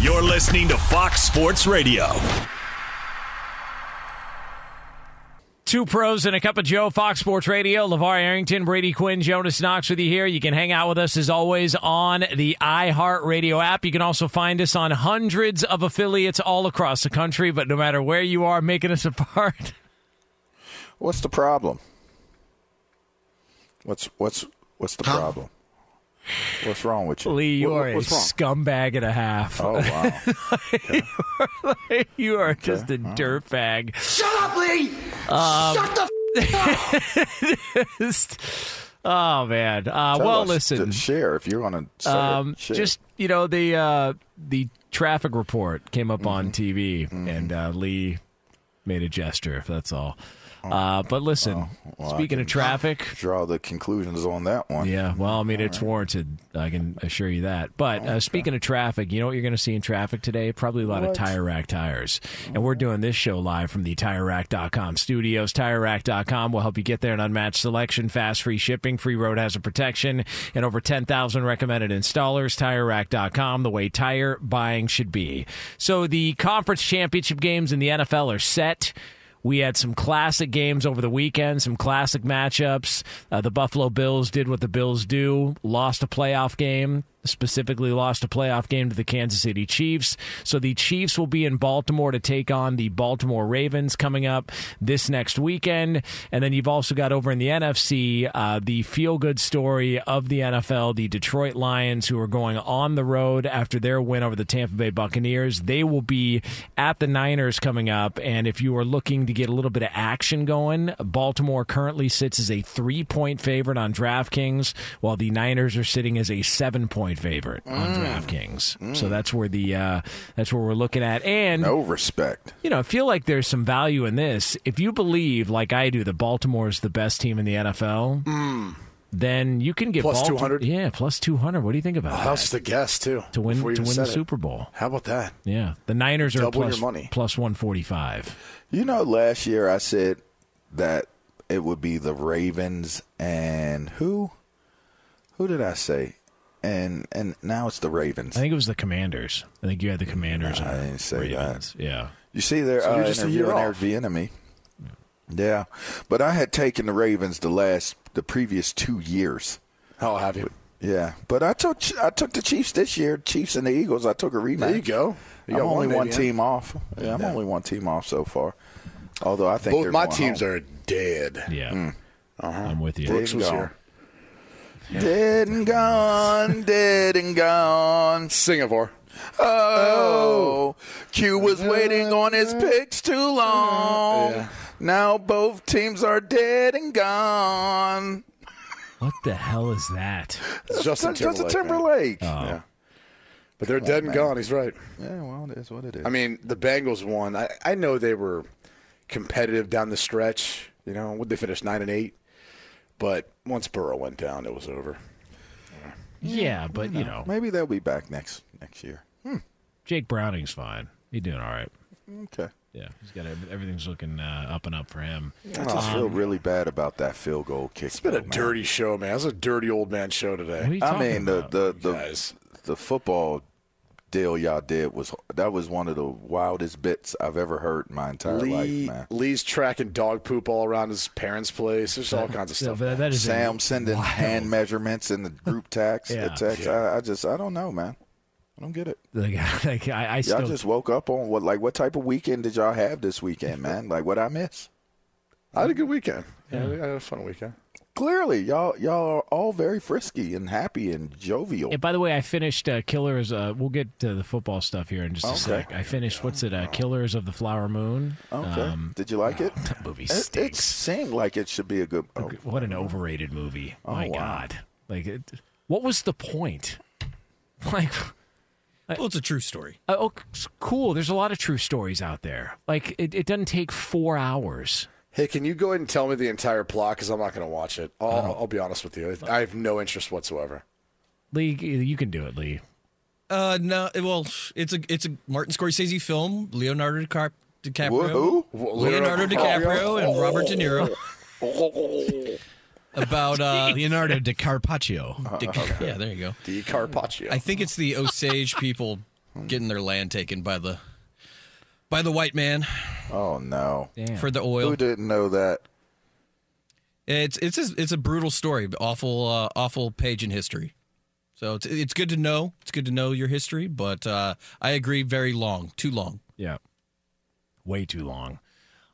You're listening to Fox Sports Radio. Two Pros and a Cup of Joe, Fox Sports Radio. LeVar Arrington, Brady Quinn, Jonas Knox with you here. You can hang out with us, as always, on the iHeartRadio app. You can also find us on hundreds of affiliates all across the country, but no matter where you are making us a part. What's the problem? What's the problem? What's wrong with you? Lee, you are a scumbag and a half. Oh, wow. Okay. you are just a dirtbag. Shut up, Lee! Shut the f*** up! Oh, man. Well, listen. Share if you're going to share. Just, you know, the traffic report came up on TV, and Lee made a gesture, if that's all. But listen, speaking of traffic, draw the conclusions on that one. Yeah, well, I mean, it's warranted. I can assure you that. But speaking of traffic, you know what you're going to see in traffic today? Probably a lot of Tire Rack tires. And we're doing this show live from the TireRack.com studios. TireRack.com will help you get there. An unmatched selection, fast, free shipping, free road hazard protection, and over 10,000 recommended installers. TireRack.com, the way tire buying should be. So the conference championship games in the NFL are set. We had some classic games over the weekend, some classic matchups. The Buffalo Bills did what the Bills do, lost a playoff game, specifically lost a playoff game to the Kansas City Chiefs. So the Chiefs will be in Baltimore to take on the Baltimore Ravens coming up this next weekend. And then you've also got over in the NFC, the feel-good story of the NFL, the Detroit Lions, who are going on the road after their win over the Tampa Bay Buccaneers. They will be at the Niners coming up. And if you are looking to get a little bit of action going, Baltimore currently sits as a 3-point favorite on DraftKings, while the Niners are sitting as a 7-point favorite on DraftKings. So that's where we're looking at. And no respect. You know, I feel like there's some value in this. If you believe, like I do, that Baltimore is the best team in the NFL, then you can get +200. Yeah, +200. What do you think about that? That's the guess too to win the Super Bowl. How about that? Yeah, the Niners are +145. You know, last year I said that it would be the Ravens and who did I say? And now it's the Ravens. I think it was the Commanders. I think you had the Commanders. I didn't say Ravens. That. Yeah. You see, they're interviewing Eric Bieniemy. Yeah. But I had taken the Ravens the previous 2 years. Oh, have you? Yeah. But I took the Chiefs this year. Chiefs and the Eagles. I took a rematch. There you go. You I'm only one team off. Yeah, I'm only one team off so far. Although I think both my teams are dead. Yeah. I'm with you. Brooks was here. Yeah. Dead and gone. Singapore. Oh, Q was waiting on his picks too long. Yeah. Now both teams are dead and gone. What the hell is that? Justin Timberlake. Oh. Yeah. But they're dead and gone. He's right. Yeah, well, it is what it is. I mean, the Bengals won. I know they were competitive down the stretch. You know, would they finish 9-8? But once Burrow went down, it was over. Yeah, but, you know. Maybe they'll be back next year. Jake Browning's fine. He's doing all right. Okay. Yeah, he's got everything's looking up and up for him. I just feel really bad about that field goal kick. It's been a dirty show, man. It's a dirty old man show today. I mean, the football deal y'all did was one of the wildest bits I've ever heard in my entire life, man. Lee's tracking dog poop all around his parents' place. There's all kinds of stuff. But that is Sam sending hand measurements in the group text. Yeah. I don't know, man. I don't get it. Y'all just woke up on what type of weekend did y'all have this weekend, man? Like, what I miss? I had a good weekend. Yeah, I had a fun weekend. Clearly, y'all are all very frisky and happy and jovial. And by the way, I finished Killers. We'll get to the football stuff here in just a sec. I finished, Killers of the Flower Moon. Okay. Did you like it? That movie stinks. It seemed like it should be a good movie. What an overrated movie. Oh, my God. Like, what was the point? Like... Well, it's a true story. Oh, cool. There's a lot of true stories out there. Like, it doesn't take 4 hours. Hey, can you go ahead and tell me the entire plot? Because I'm not going to watch it. I'll be honest with you. I have no interest whatsoever. Lee, you can do it, Lee. No. Well, it's a Martin Scorsese film. Leonardo DiCaprio. Who? Leonardo DiCaprio and Robert De Niro. About Leonardo DiCaprio. Okay. Yeah, there you go. DiCaprio. I think it's the Osage people getting their land taken by the white man. Oh no! Damn. For the oil. Who didn't know that? It's a brutal story. Awful page in history. So it's good to know. It's good to know your history, but I agree. Very long. Too long. Yeah. Way too long.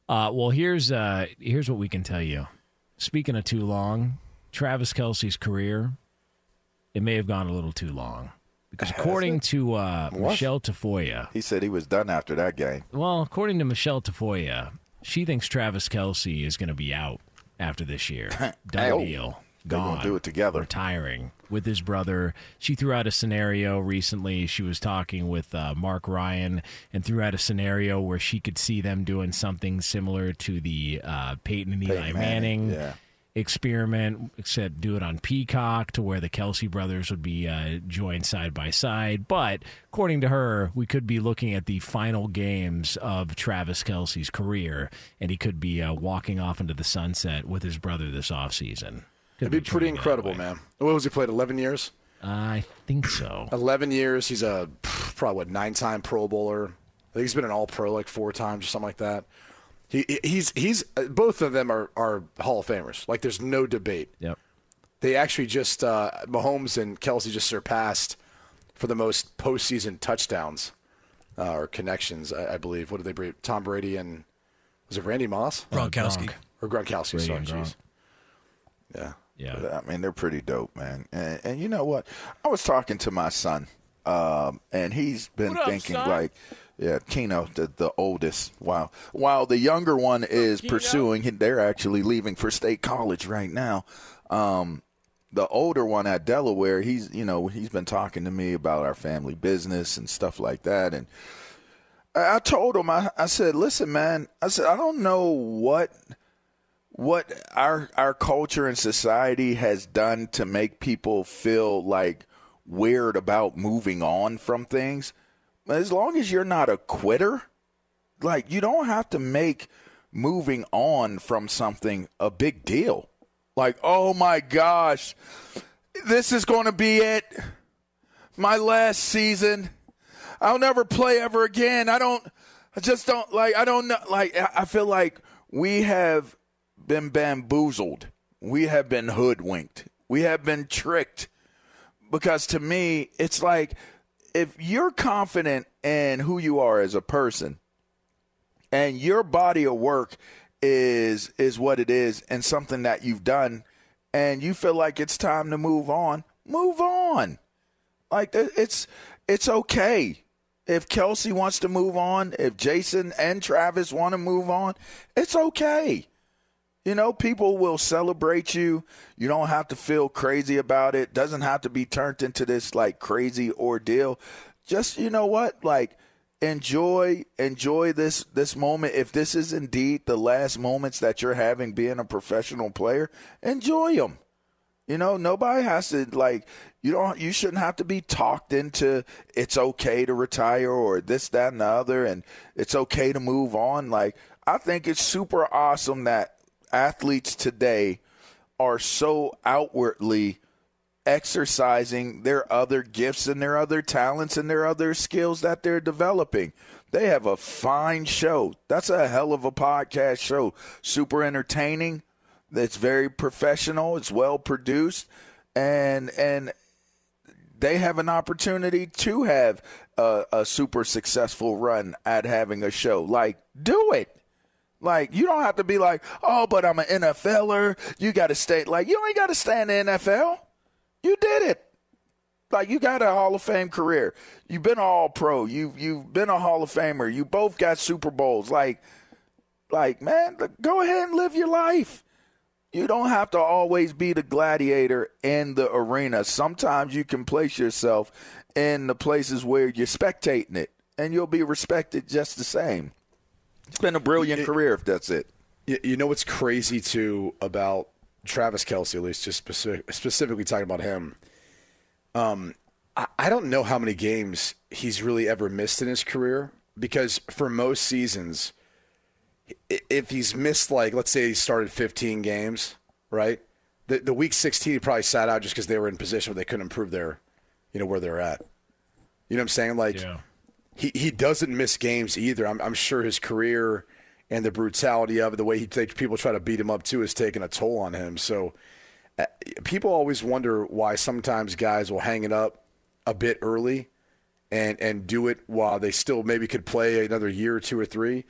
Well, here's what we can tell you. Speaking of too long, Travis Kelce's career, it may have gone a little too long. Because according to Michelle Tafoya... He said he was done after that game. Well, according to Michelle Tafoya, she thinks Travis Kelce is going to be out after this year. Done deal. Gone. They're going to do it together. Retiring with his brother. She threw out a scenario recently. She was talking with Mark Ryan and threw out a scenario where she could see them doing something similar to the Peyton and Eli Manning experiment, except do it on Peacock to where the Kelce brothers would be joined side by side. But according to her, we could be looking at the final games of Travis Kelce's career, and he could be walking off into the sunset with his brother this offseason. It'd be pretty incredible, man. What was he played, 11 years? I think so. 11 years. He's a probably 9-time Pro Bowler. I think he's been an All-Pro like 4 times or something like that. He's both of them are Hall of Famers. Like, there's no debate. Yep. They actually just Mahomes and Kelce just surpassed for the most postseason touchdowns or connections, I believe. What did they bring? Tom Brady and was it Randy Moss? Gronkowski. Brady, sorry, jeez. Yeah. Yeah, I mean, they're pretty dope, man. And you know what? I was talking to my son, and he's been thinking, like, Keno, the oldest. Wow. While the younger one is pursuing, they're actually leaving for State College right now. The older one at Delaware, he's been talking to me about our family business and stuff like that. And I told him, I said, listen, man, I said, I don't know what our culture and society has done to make people feel like weird about moving on from things. As long as you're not a quitter, like, you don't have to make moving on from something a big deal. Like, oh my gosh, this is going to be it. My last season. I'll never play ever again. I feel like we have been bamboozled. We have been hoodwinked. We have been tricked. Because to me, it's like, if you're confident in who you are as a person and your body of work is what it is and something that you've done and you feel like it's time to move on. Like, it's okay. If Kelce wants to move on, if Jason and Travis want to move on, it's okay. You know, people will celebrate you. You don't have to feel crazy about it. Doesn't have to be turned into this, like, crazy ordeal. Just, you know what? Like, Enjoy this moment. If this is indeed the last moments that you're having being a professional player, enjoy them. You know, nobody has to, like, you shouldn't have to be talked into it's okay to retire or this, that, and the other, and it's okay to move on. Like, I think it's super awesome that athletes today are so outwardly exercising their other gifts and their other talents and their other skills that they're developing. They have a fine show. That's a hell of a podcast show. Super entertaining. It's very professional. It's well produced. And they have an opportunity to have a super successful run at having a show. Like, do it. Like, you don't have to be like, oh, but I'm an NFLer. You got to stay. Like, you ain't got to stay in the NFL. You did it. Like, you got a Hall of Fame career. You've been all pro. You've been a Hall of Famer. You both got Super Bowls. Like, man, go ahead and live your life. You don't have to always be the gladiator in the arena. Sometimes you can place yourself in the places where you're spectating it, and you'll be respected just the same. It's been a brilliant career if that's it. You know what's crazy, too, about Travis Kelce, at least, just specifically talking about him. I don't know how many games he's really ever missed in his career, because for most seasons, if he's missed, like, let's say he started 15 games, right? The week 16, he probably sat out just because they were in position where they couldn't improve their, where they're at. You know what I'm saying? Like, yeah. He doesn't miss games either. I'm sure his career and the brutality of it, the way people try to beat him up too, is taking a toll on him. So people always wonder why sometimes guys will hang it up a bit early and do it while they still maybe could play another year or two or three.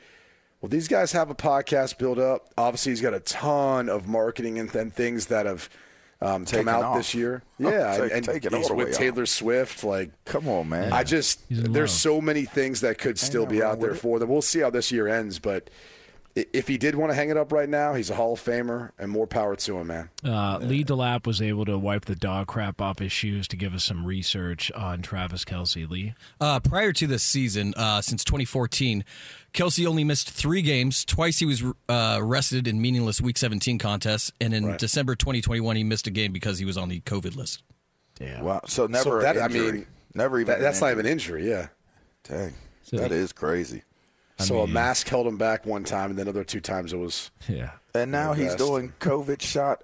Well, these guys have a podcast built up. Obviously, he's got a ton of marketing and things that have come out this year. Yeah, and he's with Taylor Swift. Like, come on, man. I just there's so many things that could still be out there for them. We'll see how this year ends, but if he did want to hang it up right now, he's a Hall of Famer, and more power to him, man. Lee DeLapp was able to wipe the dog crap off his shoes to give us some research on Travis Kelce. Lee? Prior to this season, since 2014, Kelce only missed 3 games. Twice he was rested in meaningless Week 17 contests, and in December 2021 he missed a game because he was on the COVID list. Damn. Wow. So never an injury. I mean, never even that's not even an injury, yeah. Dang. So, that is crazy. So a mask held him back one time, and then other 2 times it was. Yeah. And now he's doing COVID shot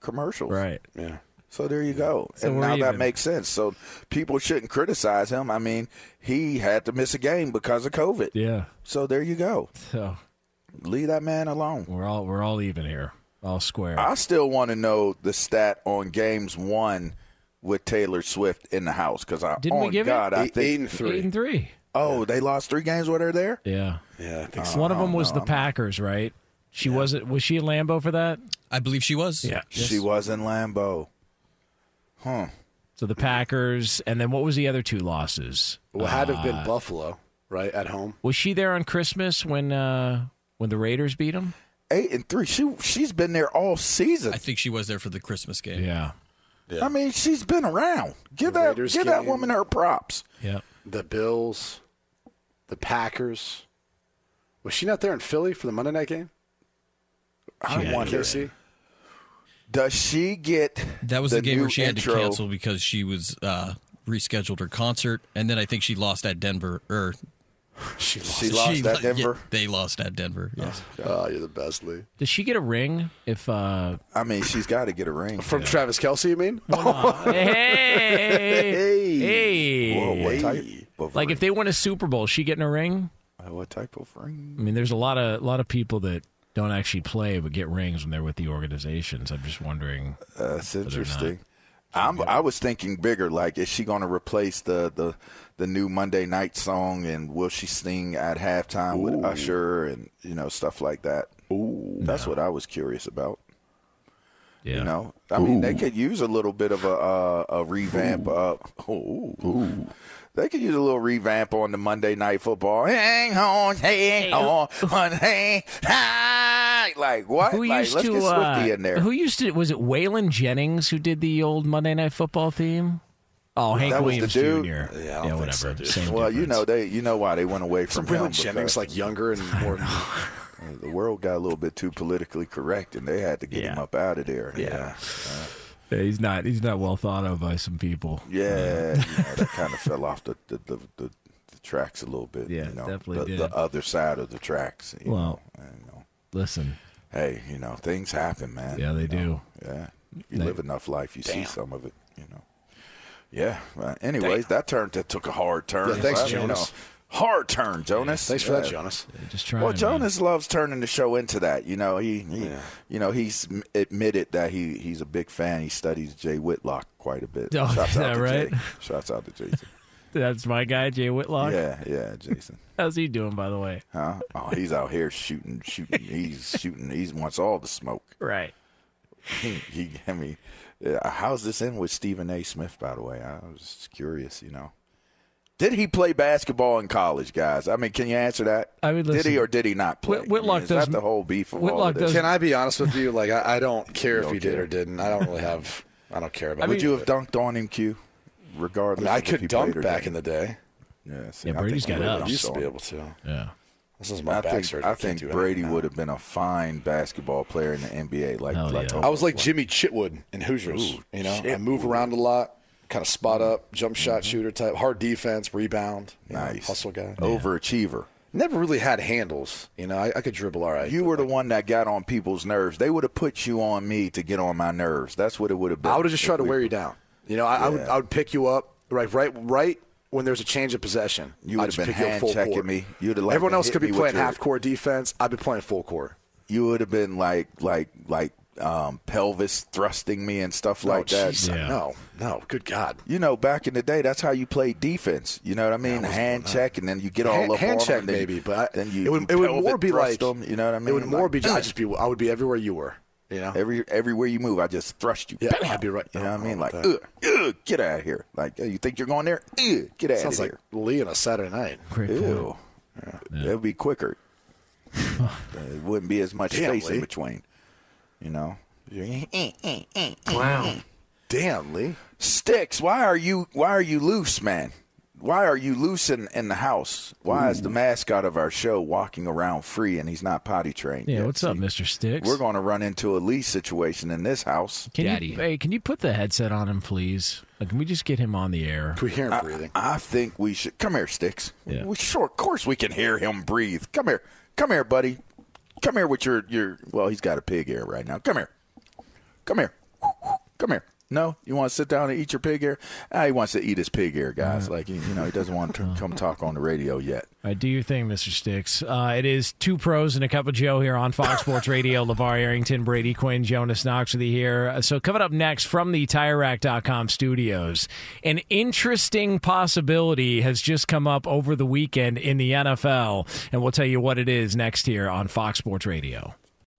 commercials. Right. Yeah. So there you go. So and now that makes sense. So people shouldn't criticize him. I mean, he had to miss a game because of COVID. Yeah. So there you go. So leave that man alone. We're all even here. All square. I still want to know the stat on games won with Taylor Swift in the house, because I think 8-3. 8-3. Oh, yeah. They lost 3 games when they're there? Yeah. Yeah, I think so. One of them was the Packers, right? Was she in Lambeau for that? I believe she was. Yeah. Yes. She was in Lambeau. Huh. So the Packers, and then what was the other 2 losses? Well, it had to have been Buffalo, right, at home. Was she there on Christmas when the Raiders beat them? 8-3. She's been there all season. I think she was there for the Christmas game. Yeah. I mean, she's been around. Give that woman her props. Yeah. The Bills, the Packers. Was she not there in Philly for the Monday night game? I want to see. Does she get that was the game where she had to cancel because she was rescheduled her concert, and then I think she lost at Denver. Or she lost at Denver. Yeah, they lost at Denver. Yes. Oh, you're the best, Lee. Does she get a ring? If I mean, she's got to get a ring from Travis Kelce. You mean? Well, hey. Whoa, what type of ring? If they win a Super Bowl, is she getting a ring? What type of ring? I mean, there's a lot of people that don't actually play but get rings when they're with the organizations. I'm just wondering. That's interesting. I was thinking bigger. Like, is she going to replace the new Monday night song, and will she sing at halftime with Usher and stuff like that? Ooh, that's what I was curious about. Yeah. I mean, they could use a little bit of a revamp. They could use a little revamp on the Monday Night Football. Hang on, Monday night. Like, what? Let's get Swiftie in there. Was it Waylon Jennings who did the old Monday Night Football theme? Oh, Hank that Williams was the dude. Jr. Yeah, whatever. So, same well, difference. you know why they went away from him. Jennings, like, younger and more. The world got a little bit too politically correct, and they had to get him up out of there. Yeah. He's not well thought of by some people. Yeah, that kind of fell off the tracks a little bit. Yeah, definitely the other side of the tracks. Listen. Hey, things happen, man. Yeah, they do. Yeah. You live enough life, you see some of it, Yeah. Well, anyways, that took a hard turn. Yeah, thanks, Jonas. Hard turn, Jonas. Yeah, thanks for that, Jonas. Yeah, just trying. Well, Jonas loves turning the show into that. He's admitted that he's a big fan. He studies Jay Whitlock quite a bit. Oh, is that right? Shouts out to Jason. That's my guy, Jay Whitlock. Yeah, Jason. How's he doing, by the way? Huh? Oh, he's out here shooting. He's shooting. He wants all the smoke. Right. How's this in with Stephen A. Smith, by the way? I was just curious, Did he play basketball in college, guys? I mean, can you answer that? I mean, listen, did he or did he not play? Whitlock does. Is that the whole beef of all of this? Can I be honest with you? Like, I don't care if he did or didn't. I don't really have – I don't care about it. Would you have dunked on him, Q, regardless? I mean, I could dunk back in the day. Yeah, Brady's got up. He used to be able to. Yeah. This is my backstory. I think Brady would have been a fine basketball player in the NBA. I was like Jimmy Chitwood in Hoosiers. Ooh, I move around a lot, kind of spot up, jump shot shooter type, hard defense, rebound, hustle guy. Overachiever. Never really had handles. I could dribble all right. You were the one that got on people's nerves. They would have put you on me to get on my nerves. That's what it would have been. I would have just tried to wear you down. I would pick you up right. When there's a change of possession, you would have been hand-checking me. Everyone else could be playing half-court defense. I'd be playing full-court. You would have been like pelvis thrusting me and stuff like that. Yeah. No, good God. Back in the day, that's how you played defense. You know what I mean? Hand-check, and then you get all up on them. Hand-check, maybe, but it would more be like – you know what I mean? It would more be – I would be everywhere you were. Everywhere you move, I just thrust you. Yeah, I'd be right. You know what I mean? Like, get out of here. Like, you think you're going there? Get out of here. Sounds like Lee on a Saturday night. Ew. Yeah. It would be quicker. It wouldn't be as much space in between. Wow. Damn, Lee. Sticks, why are you loose, man? Why are you loose in the house? Why is the mascot of our show walking around free and he's not potty trained? Yeah, what's up, Mr. Sticks? We're going to run into a Lee situation in this house. Daddy. Can you put the headset on him, please? Can we just get him on the air? Can we hear him breathing? I think we should. Come here, Sticks. Yeah. Sure, of course we can hear him breathe. Come here. Come here, buddy. Come here with your well, he's got a pig ear right now. Come here. Come here. Come here. No, you want to sit down and eat your pig ear? He wants to eat his pig ear, guys. Like, he doesn't want to come talk on the radio yet. All right, do your thing, Mr. Sticks. It is Two Pros and a Cup of Joe here on Fox Sports Radio. LeVar Arrington, Brady Quinn, Jonas Knox with you here. So coming up next from the TireRack.com studios, an interesting possibility has just come up over the weekend in the NFL, and we'll tell you what it is next here on Fox Sports Radio.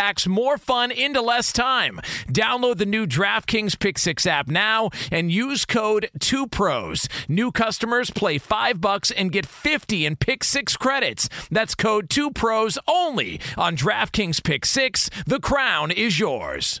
packs more fun into less time. Download the new DraftKings Pick Six app now and use code 2Pros. New customers play $5 and get 50 in Pick Six credits. That's code 2Pros only on DraftKings Pick Six. The crown is yours.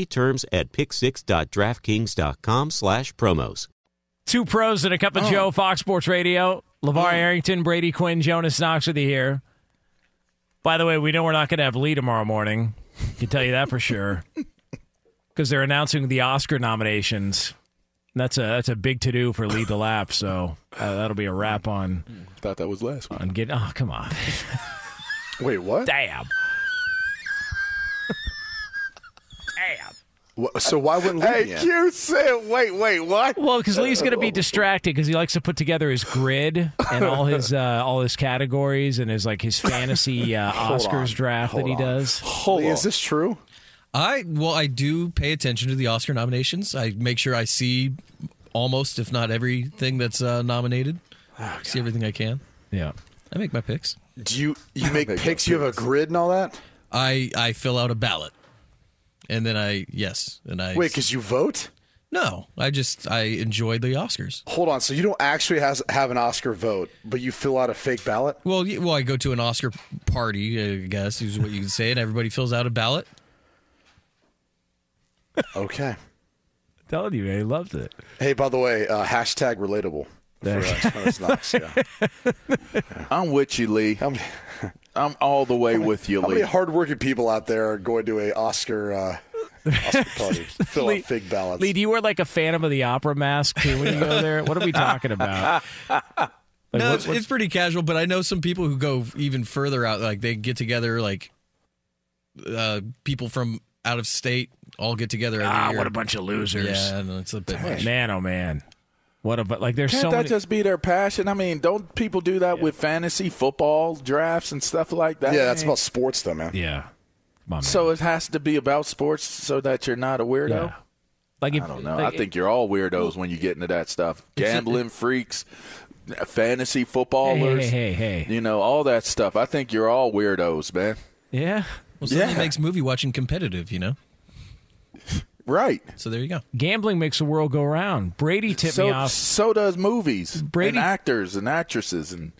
terms at pick6.draftkings.com/promos. Two Pros and a Cup of Joe, Fox Sports Radio. LeVar Arrington, Brady Quinn, Jonas Knox with you here. By the way, we know we're not going to have Lee tomorrow morning. I can tell you that for sure. Because they're announcing the Oscar nominations. That's a big to-do for Lee to lap, so that'll be a wrap on... I thought that was last week. Oh, come on. Wait, what? Damn. So why wouldn't Lee? Hey, you said, wait, what? Well, because Lee's going to be distracted because he likes to put together his grid and all his categories and his fantasy Oscars draft that he does. Hold on. Lee, is this true? I do pay attention to the Oscar nominations. I make sure I see almost, if not everything that's nominated. See everything I can. Yeah, I make my picks. Do you make picks? You have a grid and all that? I fill out a ballot. And then I wait, because you vote? No, I enjoyed the Oscars. Hold on, so you don't actually have an Oscar vote, but you fill out a fake ballot? Well, I go to an Oscar party, I guess is what you can say, and everybody fills out a ballot. Okay, I'm telling you, man, he loved it. Hey, by the way, hashtag relatable. For us. Yeah. I'm with you, Lee. I'm all the way with you, Lee. How many hardworking people out there are going to an Oscar party? Fill out fig ballots. Lee, do you wear a Phantom of the Opera mask too when you go there? What are we talking about? It's pretty casual, but I know some people who go even further out. They get together people from out of state all get together every year. What a bunch of losers. Yeah, no, it's a bit much. Man, oh, man. What about like there's Can't so that many... just be their passion? I mean, don't people do that with fantasy football drafts and stuff like that? Yeah, that's about sports though, man. Yeah. Come on, man. So it has to be about sports so that you're not a weirdo? Yeah. Like I don't know. Like, I think you're all weirdos when you get into that stuff. Gambling freaks, fantasy footballers. Hey. You know, all that stuff. I think you're all weirdos, man. Yeah. Well, something makes movie watching competitive, you know? Right. So there you go. Gambling makes the world go round. Brady tipped me off. So does movies. Brady, and actors and actresses and,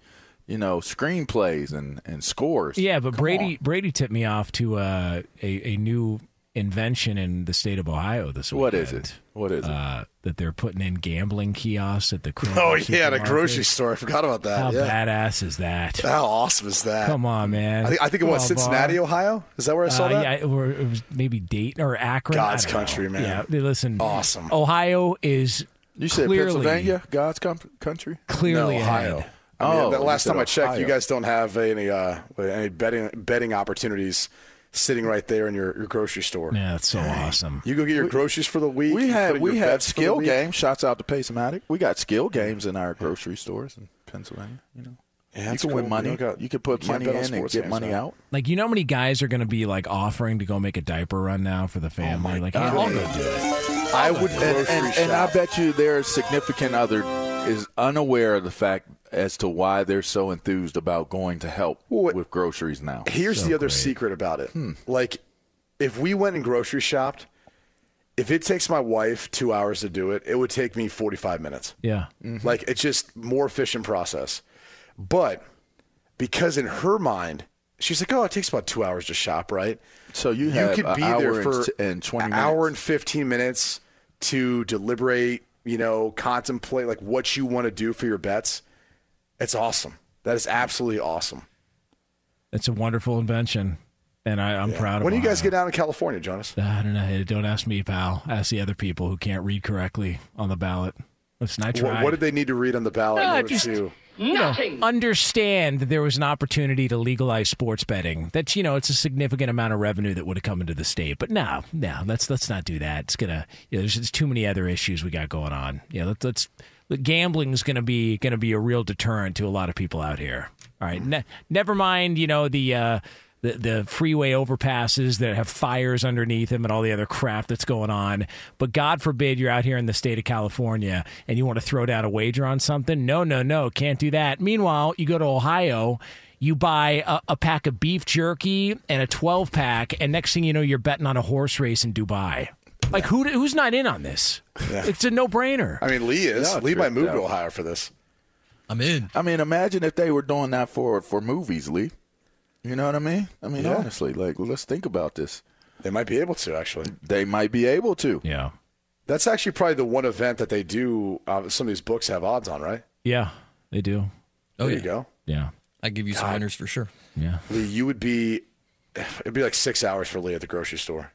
you know, screenplays and scores. Yeah, but Brady tipped me off to a new invention in the state of Ohio this weekend. What is it? That they're putting in gambling kiosks at the the grocery store. I forgot about that. How badass is that? How awesome is that? Come on, man. I think it was Cincinnati, Ohio. Is that where I saw that? Yeah, or it was maybe Dayton or Akron. God's country, man. Yeah, listen. Awesome. Ohio is you said Pennsylvania, God's country. Clearly, no, Ohio. Ahead. Last time I checked, Ohio. You guys don't have any betting opportunities. Sitting right there in your grocery store. Yeah, that's so awesome. You go get your groceries for the week. We had skill games. Shouts out to Paysomatic. We got skill games in our grocery stores in Pennsylvania. You know, you can win money. You can put money in and get money out. Like, you know how many guys are going to be like offering to go make a diaper run now for the family? Like, hey, I'll go do it. I would, and I bet you their significant other is unaware of the fact as to why they're so enthused about going to help with groceries now. Here's the other secret about it. Like, if we went and grocery shopped, if it takes my wife 2 hours to do it, it would take me 45 minutes. Yeah. Mm-hmm. Like, it's just more efficient process. But because in her mind, she's like, oh, it takes about 2 hours to shop, right? So you have could be there for and 20 minutes. An hour and 15 minutes to deliberate, you know, contemplate, like, what you want to do for your bets. It's awesome. That is absolutely awesome. It's a wonderful invention, and I'm proud of it. When do you guys get down to California, Jonas? I don't know. Don't ask me, pal. Ask the other people who can't read correctly on the ballot. Listen, I tried. What did they need to read on the ballot? Nothing. You know, understand that there was an opportunity to legalize sports betting. That's, you know, it's a significant amount of revenue that would have come into the state. But no, let's not do that. It's gonna. You know, there's too many other issues we got going on. Yeah, let's. Gambling is going to be a real deterrent to a lot of people out here. All right, never mind, you know, the freeway overpasses that have fires underneath them and all the other crap that's going on. But God forbid you're out here in the state of California and you want to throw down a wager on something. No, can't do that. Meanwhile, you go to Ohio. You buy a pack of beef jerky and a 12-pack, and next thing you know, you're betting on a horse race in Dubai. Like, who's not in on this? Yeah. It's a no-brainer. I mean, Lee is. Lee might move to Ohio for this. I'm in. I mean, imagine if they were doing that for movies, Lee. You know what I mean? I mean, honestly, like, let's think about this. They might be able to, actually. They might be able to. Yeah. That's actually probably the one event that they do. Some of these books have odds on, right? Yeah, they do. Oh, there you go. Yeah. I give you some winners for sure. Yeah. Lee, you would be – it would be like 6 hours for Lee at the grocery store.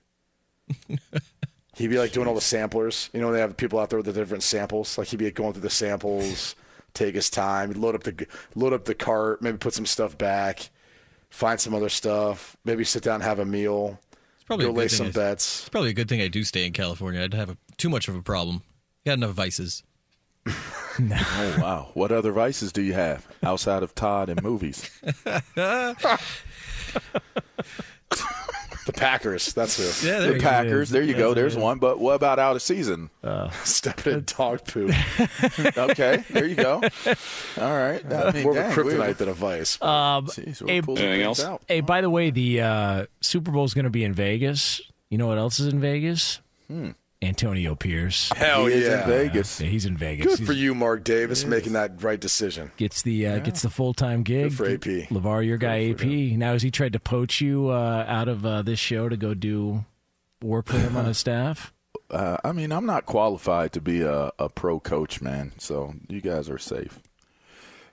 He'd be, like, doing all the samplers. You know, they have people out there with the different samples. Like, he'd be, like, going through the samples, take his time, he'd load up the cart, maybe put some stuff back, find some other stuff, maybe sit down and have a meal, go lay some bets. It's probably a good thing I do stay in California. I'd have too much of a problem. Got enough vices. No. Oh, wow. What other vices do you have outside of Todd and movies? The Packers, that's who. Yeah, the Packers, there you go. There's one. But what about out of season? Stepping in dog poop. Okay, there you go. All right. I mean, more of a kryptonite than a vice. Anything else? Hey, by the way, the Super Bowl is going to be in Vegas. You know what else is in Vegas? Antonio Pierce. Hell yeah. He's in Vegas. Yeah, he's in Vegas. Good for you, Mark Davis, making that right decision. Gets the full-time gig. Good for AP. LeVar, your guy, AP. Now, has he tried to poach you out of this show to go do work for him on his staff? I mean, I'm not qualified to be a pro coach, man, so you guys are safe.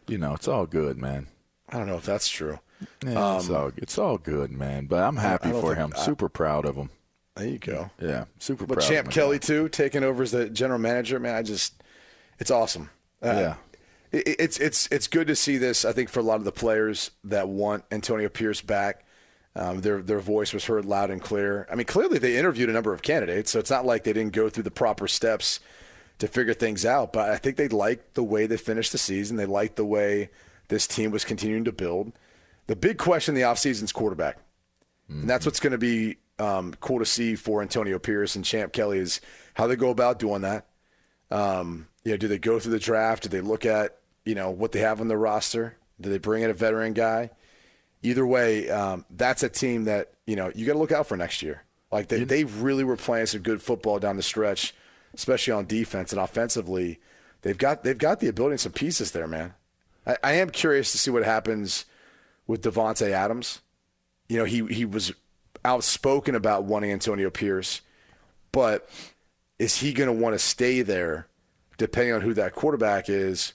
You know, it's all good, man. I don't know if that's true. Yeah, it's all good, man, but I'm happy for him. Super proud of him. There you go. Yeah, super proud. But Champ Kelly, too, taking over as the general manager, man, it's awesome. It's good to see this, I think, for a lot of the players that want Antonio Pierce back. Their voice was heard loud and clear. I mean, clearly they interviewed a number of candidates, so it's not like they didn't go through the proper steps to figure things out. But I think they liked the way they finished the season. They liked the way this team was continuing to build. The big question in the offseason is quarterback. Mm-hmm. And that's what's going to be cool to see for Antonio Pierce and Champ Kelly is how they go about doing that. Do they go through the draft? Do they look at, what they have on their roster? Do they bring in a veteran guy? Either way, that's a team that, you got to look out for next year. Like they really were playing some good football down the stretch, especially on defense and offensively. They've got the ability and some pieces there, man. I am curious to see what happens with Devontae Adams. He was outspoken about wanting Antonio Pierce, but is he going to want to stay there depending on who that quarterback is?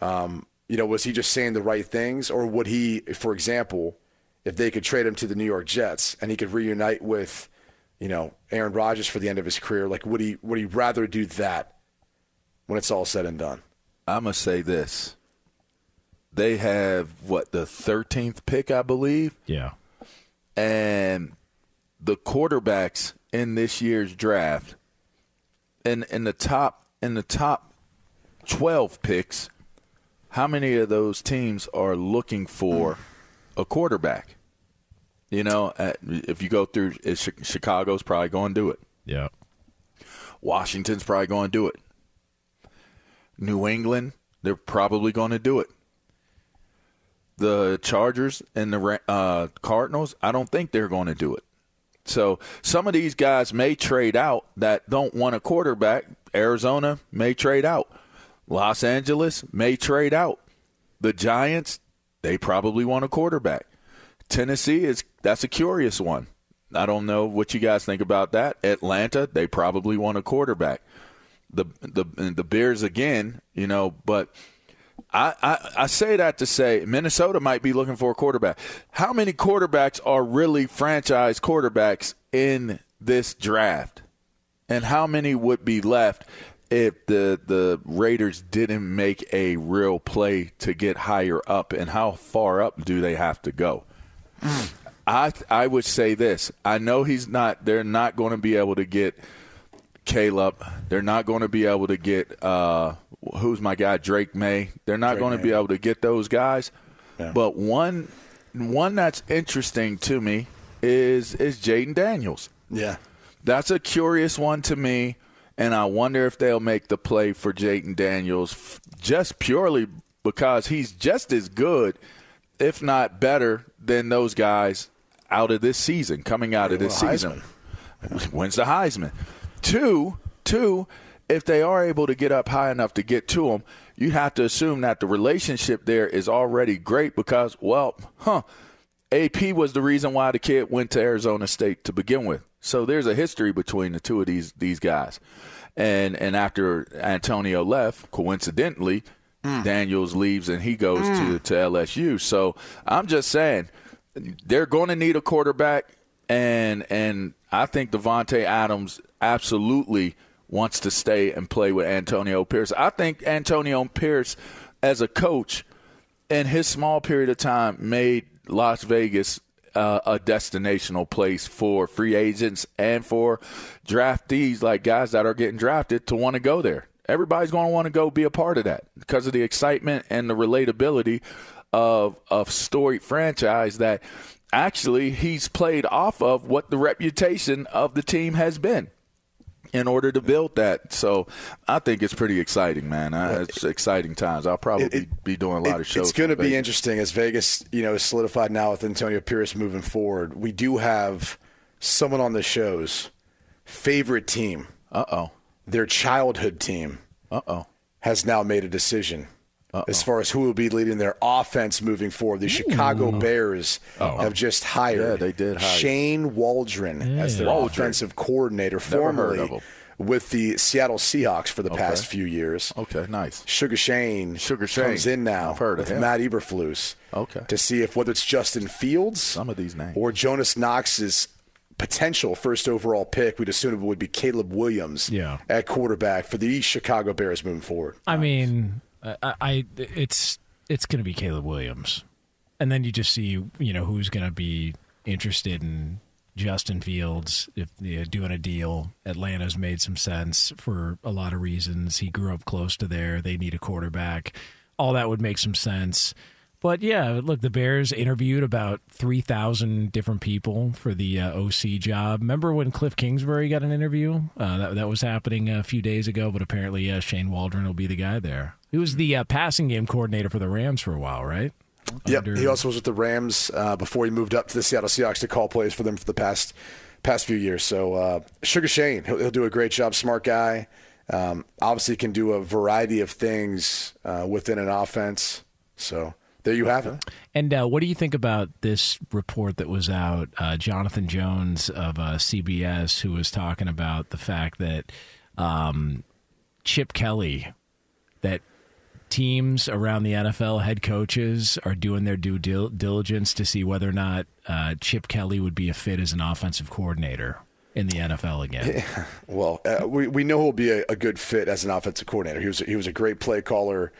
Was he just saying the right things, or would he, for example, if they could trade him to the New York Jets and he could reunite with, Aaron Rodgers for the end of his career, like would he rather do that when it's all said and done? I'm going to say this. They have, the 13th pick, I believe? Yeah. And the quarterbacks in this year's draft, in the top 12 picks, how many of those teams are looking for a quarterback? If you go through, Chicago's probably going to do it. Yeah. Washington's probably going to do it. New England, they're probably going to do it. The Chargers and the Cardinals, I don't think they're going to do it. So some of these guys may trade out that don't want a quarterback. Arizona may trade out. Los Angeles may trade out. The Giants, they probably want a quarterback. Tennessee, that's a curious one. I don't know what you guys think about that. Atlanta, they probably want a quarterback. The Bears again, but – I say that to say Minnesota might be looking for a quarterback. How many quarterbacks are really franchise quarterbacks in this draft? And how many would be left if the Raiders didn't make a real play to get higher up? And how far up do they have to go? I would say this. I know they're not going to be able to get Caleb. They're not going to be able to get who's my guy, Drake May. They're not going to be able to get those guys. Yeah. But one that's interesting to me is Jaden Daniels. Yeah. That's a curious one to me, and I wonder if they'll make the play for Jaden Daniels just purely because he's just as good, if not better, than those guys coming out of this season. Heisman. Wins the Heisman. Two, if they are able to get up high enough to get to him, you have to assume that the relationship there is already great because, AP was the reason why the kid went to Arizona State to begin with. So there's a history between the two of these guys. And after Antonio left, coincidentally, Daniels leaves and he goes to LSU. So I'm just saying they're going to need a quarterback, and I think Devontae Adams absolutely wants to stay and play with Antonio Pierce. I think Antonio Pierce, as a coach, in his small period of time, made Las Vegas a destinational place for free agents and for draftees, like guys that are getting drafted, to want to go there. Everybody's going to want to go be a part of that because of the excitement and the relatability of storied franchise that actually he's played off of what the reputation of the team has been in order to build that. So I think it's pretty exciting, man. It's exciting times. I'll probably be doing a lot of shows. It's going to be interesting as Vegas, is solidified now with Antonio Pierce moving forward. We do have someone on the show's favorite team. Uh-oh. Their childhood team. Uh-oh. Has now made a decision. Uh-oh. As far as who will be leading their offense moving forward. The Chicago Bears have just hired Shane Waldron as their offensive coordinator, formerly with the Seattle Seahawks for the past few years. Okay, nice. Sugar Shane comes in now with Matt Eberflus to see if whether it's Justin Fields some of these names or Jonas Knox's potential first overall pick, we'd assume it would be Caleb Williams at quarterback for the Chicago Bears moving forward. I mean – it's going to be Caleb Williams, and then you just see who's going to be interested in Justin Fields, if doing a deal. Atlanta's made some sense for a lot of reasons. He grew up close to there. They need a quarterback. All that would make some sense. But, yeah, look, the Bears interviewed about 3,000 different people for the OC job. Remember when Cliff Kingsbury got an interview? That was happening a few days ago, but apparently Shane Waldron will be the guy there. He was the passing game coordinator for the Rams for a while, right? Yep. He also was with the Rams before he moved up to the Seattle Seahawks to call plays for them for the past few years. So Sugar Shane, he'll do a great job. Smart guy. Obviously can do a variety of things within an offense. So there you have it. And what do you think about this report that was out? Jonathan Jones of CBS, who was talking about the fact that Chip Kelly, that teams around the NFL head coaches are doing their due diligence to see whether or not Chip Kelly would be a fit as an offensive coordinator in the NFL again. Yeah. Well, we know he'll be a good fit as an offensive coordinator. He was a great play caller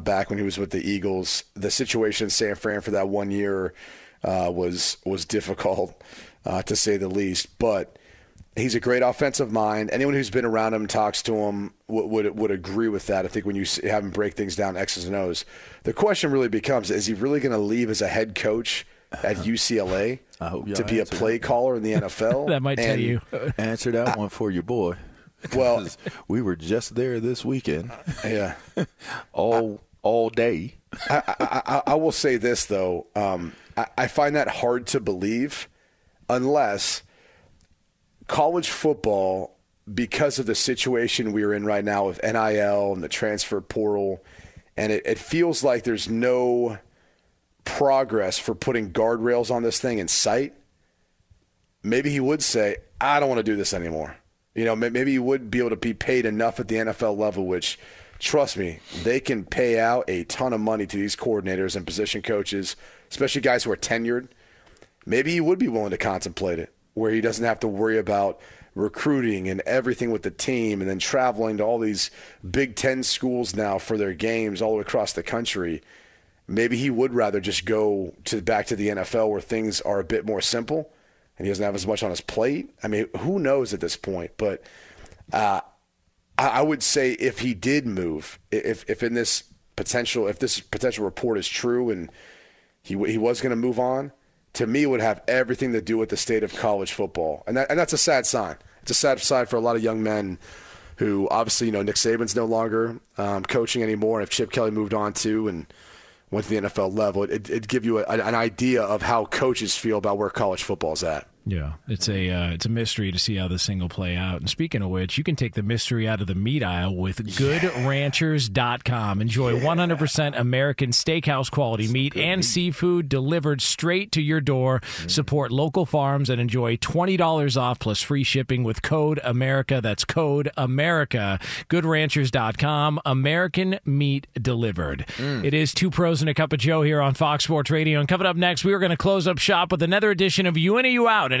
back when he was with the Eagles. The situation in San Fran for that 1 year was difficult to say the least, but he's a great offensive mind. Anyone who's been around him, talks to him, would agree with that. I think when you have him break things down, X's and O's, the question really becomes, is he really going to leave as a head coach at UCLA to be a play caller in the NFL? That might tell you. Answer that one for your boy. Well, we were just there this weekend. Yeah. All day. I will say this, though. I find that hard to believe unless – college football, because of the situation we're in right now with NIL and the transfer portal, and it feels like there's no progress for putting guardrails on this thing in sight, maybe he would say, I don't want to do this anymore. You know, maybe he would be able to be paid enough at the NFL level, which, trust me, they can pay out a ton of money to these coordinators and position coaches, especially guys who are tenured. Maybe he would be willing to contemplate it, where he doesn't have to worry about recruiting and everything with the team and then traveling to all these Big Ten schools now for their games all across the country. Maybe he would rather just go back to the NFL where things are a bit more simple and he doesn't have as much on his plate. I mean, who knows at this point? But I would say if he did move, if this potential report is true and he was going to move on, to me, would have everything to do with the state of college football. And that's a sad sign. It's a sad sign for a lot of young men who obviously, you know, Nick Saban's no longer coaching anymore. And if Chip Kelly moved on to and went to the NFL level, it'd give you an idea of how coaches feel about where college football's at. Yeah, it's a mystery to see how this thing will play out. And speaking of which, you can take the mystery out of the meat aisle with GoodRanchers.com. Enjoy 100% American steakhouse quality meat and seafood delivered straight to your door. Support local farms and enjoy $20 off plus free shipping with code America. That's code America. GoodRanchers.com. American meat delivered. It is Two Pros and a Cup of Joe here on Fox Sports Radio. And coming up next, we are going to close up shop with another edition of UNAU Out. And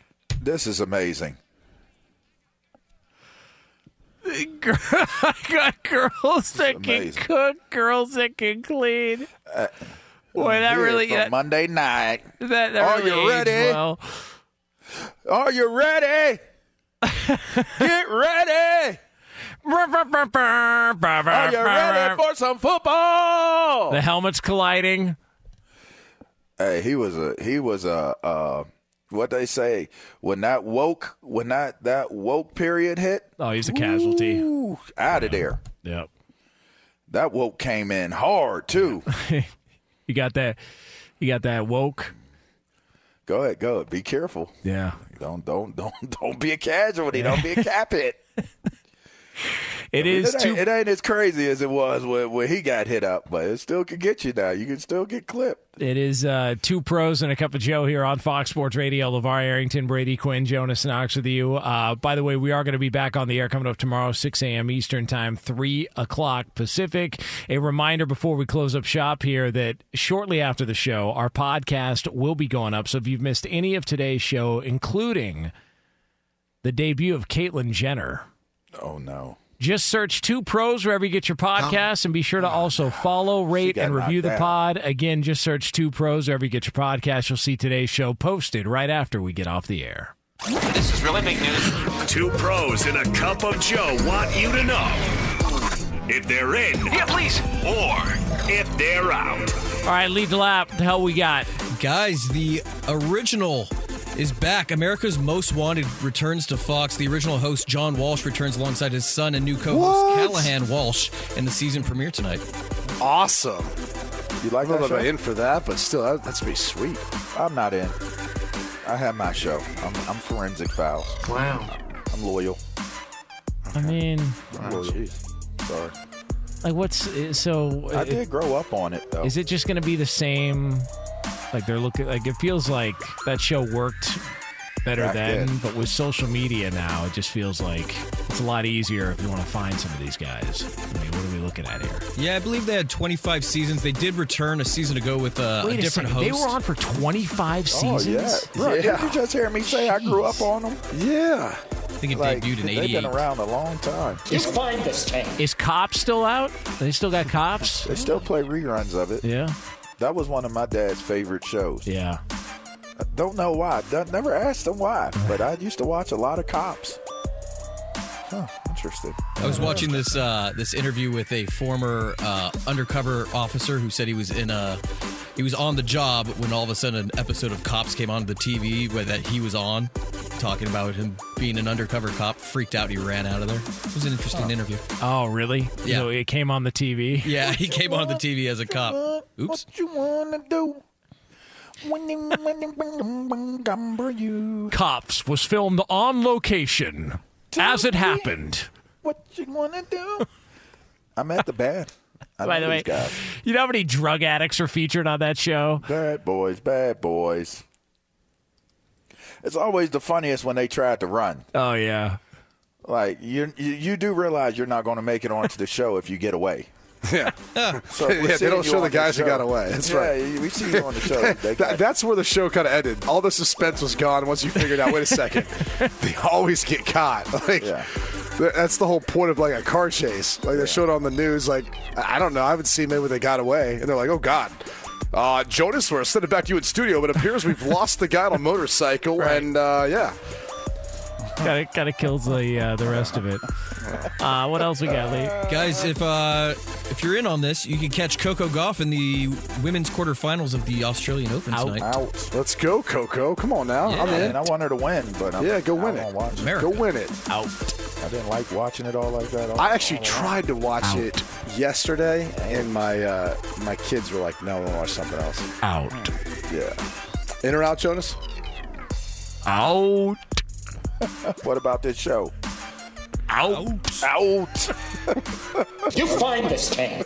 This is amazing. I got girls that can cook, girls that can clean. Boy, that really for Monday night. That really aged well. Are you ready? Get ready. Are you ready for some football? The helmets colliding. Hey, he was a what they say when that woke period hit. Oh, he's a casualty. Ooh, out of there. Yep. That woke came in hard too. You got that woke. Go ahead. Be careful. Yeah. Don't be a casualty. Yeah. Don't be a cap hit. It ain't as crazy as it was when he got hit up, but it still could get you now. You can still get clipped. It is Two Pros and a Cup of Joe here on Fox Sports Radio. LeVar Arrington, Brady Quinn, Jonas Knox with you. By the way, we are going to be back on the air coming up tomorrow, 6 a.m. Eastern Time, 3 o'clock Pacific. A reminder before we close up shop here that shortly after the show, our podcast will be going up. So if you've missed any of today's show, including the debut of Caitlyn Jenner. Oh, no. Just search Two Pros wherever you get your podcasts, and be sure to also follow, rate, and review the pod. Again, just search Two Pros wherever you get your podcasts. You'll see today's show posted right after we get off the air. This is really big news. Two Pros and a Cup of Joe want you to know if they're in, yeah, please, or if they're out. All right, lead the lap. The hell we got? Guys, the original is back. America's Most Wanted returns to Fox. The original host, John Walsh, returns alongside his son and new co-host, Callahan Walsh, in the season premiere tonight. Awesome. You like that show? I'm in for that, but still, that's pretty sweet. I'm not in. I have my show. I'm Forensic Files. Wow. I'm loyal. I mean... I'm loyal. Jeez. Sorry. Like, what's... So... I did grow up on it, though. Is it just going to be the same... Like, they're looking, like, it feels like that show worked better then, but with social media now, it just feels like it's a lot easier if you want to find some of these guys. I mean, what are we looking at here? Yeah, I believe they had 25 seasons. They did return a season ago with a different host. They were on for 25 seasons? Oh, yeah. Bro, didn't you just hear me say I grew up on them? Yeah. think it debuted in 88. They've been around a long time. It's fine this time. Is Cops still out? They still got Cops? They still play reruns of it. Yeah. That was one of my dad's favorite shows. Yeah. I don't know why. I never asked him why, but I used to watch a lot of Cops. Huh, interesting. I was watching this this interview with a former undercover officer who said he was on the job when all of a sudden an episode of Cops came onto the TV that he was on, talking about him being an undercover cop, freaked out, and he ran out of there. It was an interesting interview. Oh, really? Yeah. So it came on the TV? Yeah, he came on the TV as a cop. Oops. What you want to do? Cops was filmed on location. As it happened. What you want to do? I'm at the bat. By the way, you know how many drug addicts are featured on that show? Bad boys, bad boys. It's always the funniest when they try to run. Oh, yeah. Like, you do realize you're not going to make it onto the show if you get away. Yeah. So they don't show the guys who got away. That's right. Yeah, we see you on the show. That's where the show kind of ended. All the suspense was gone once you figured out, wait a second, they always get caught. Like, yeah. That's the whole point of, like, a car chase. Like, they showed on the news, like, I don't know, I haven't seen maybe they got away. And they're like, oh, God. Jonas, we're sending it back to you in studio, but it appears we've lost the guy on a motorcycle. Right. And, yeah. Kind of kills the rest of it. What else we got, Lee? Guys, if you're in on this, you can catch Coco Gauff in the women's quarterfinals of the Australian Open tonight. Out. Let's go, Coco. Come on now. Yeah. I'm in. I want her to win, but go win it. Out. I didn't like watching it all like that. I actually tried to watch it yesterday, and my kids were like, "No, we'll watch something else." Out. Yeah. In or out, Jonas? Out. What about this show? Out. Out. You find this thing.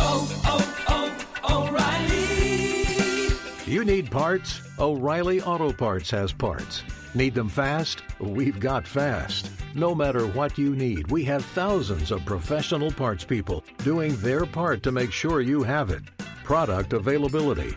Oh, oh, O'Reilly. You need parts? O'Reilly Auto Parts has parts. Need them fast? We've got fast. No matter what you need, we have thousands of professional parts people doing their part to make sure you have it. Product availability.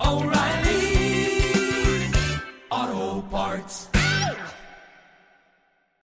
oh, oh, O'Reilly Auto Parts.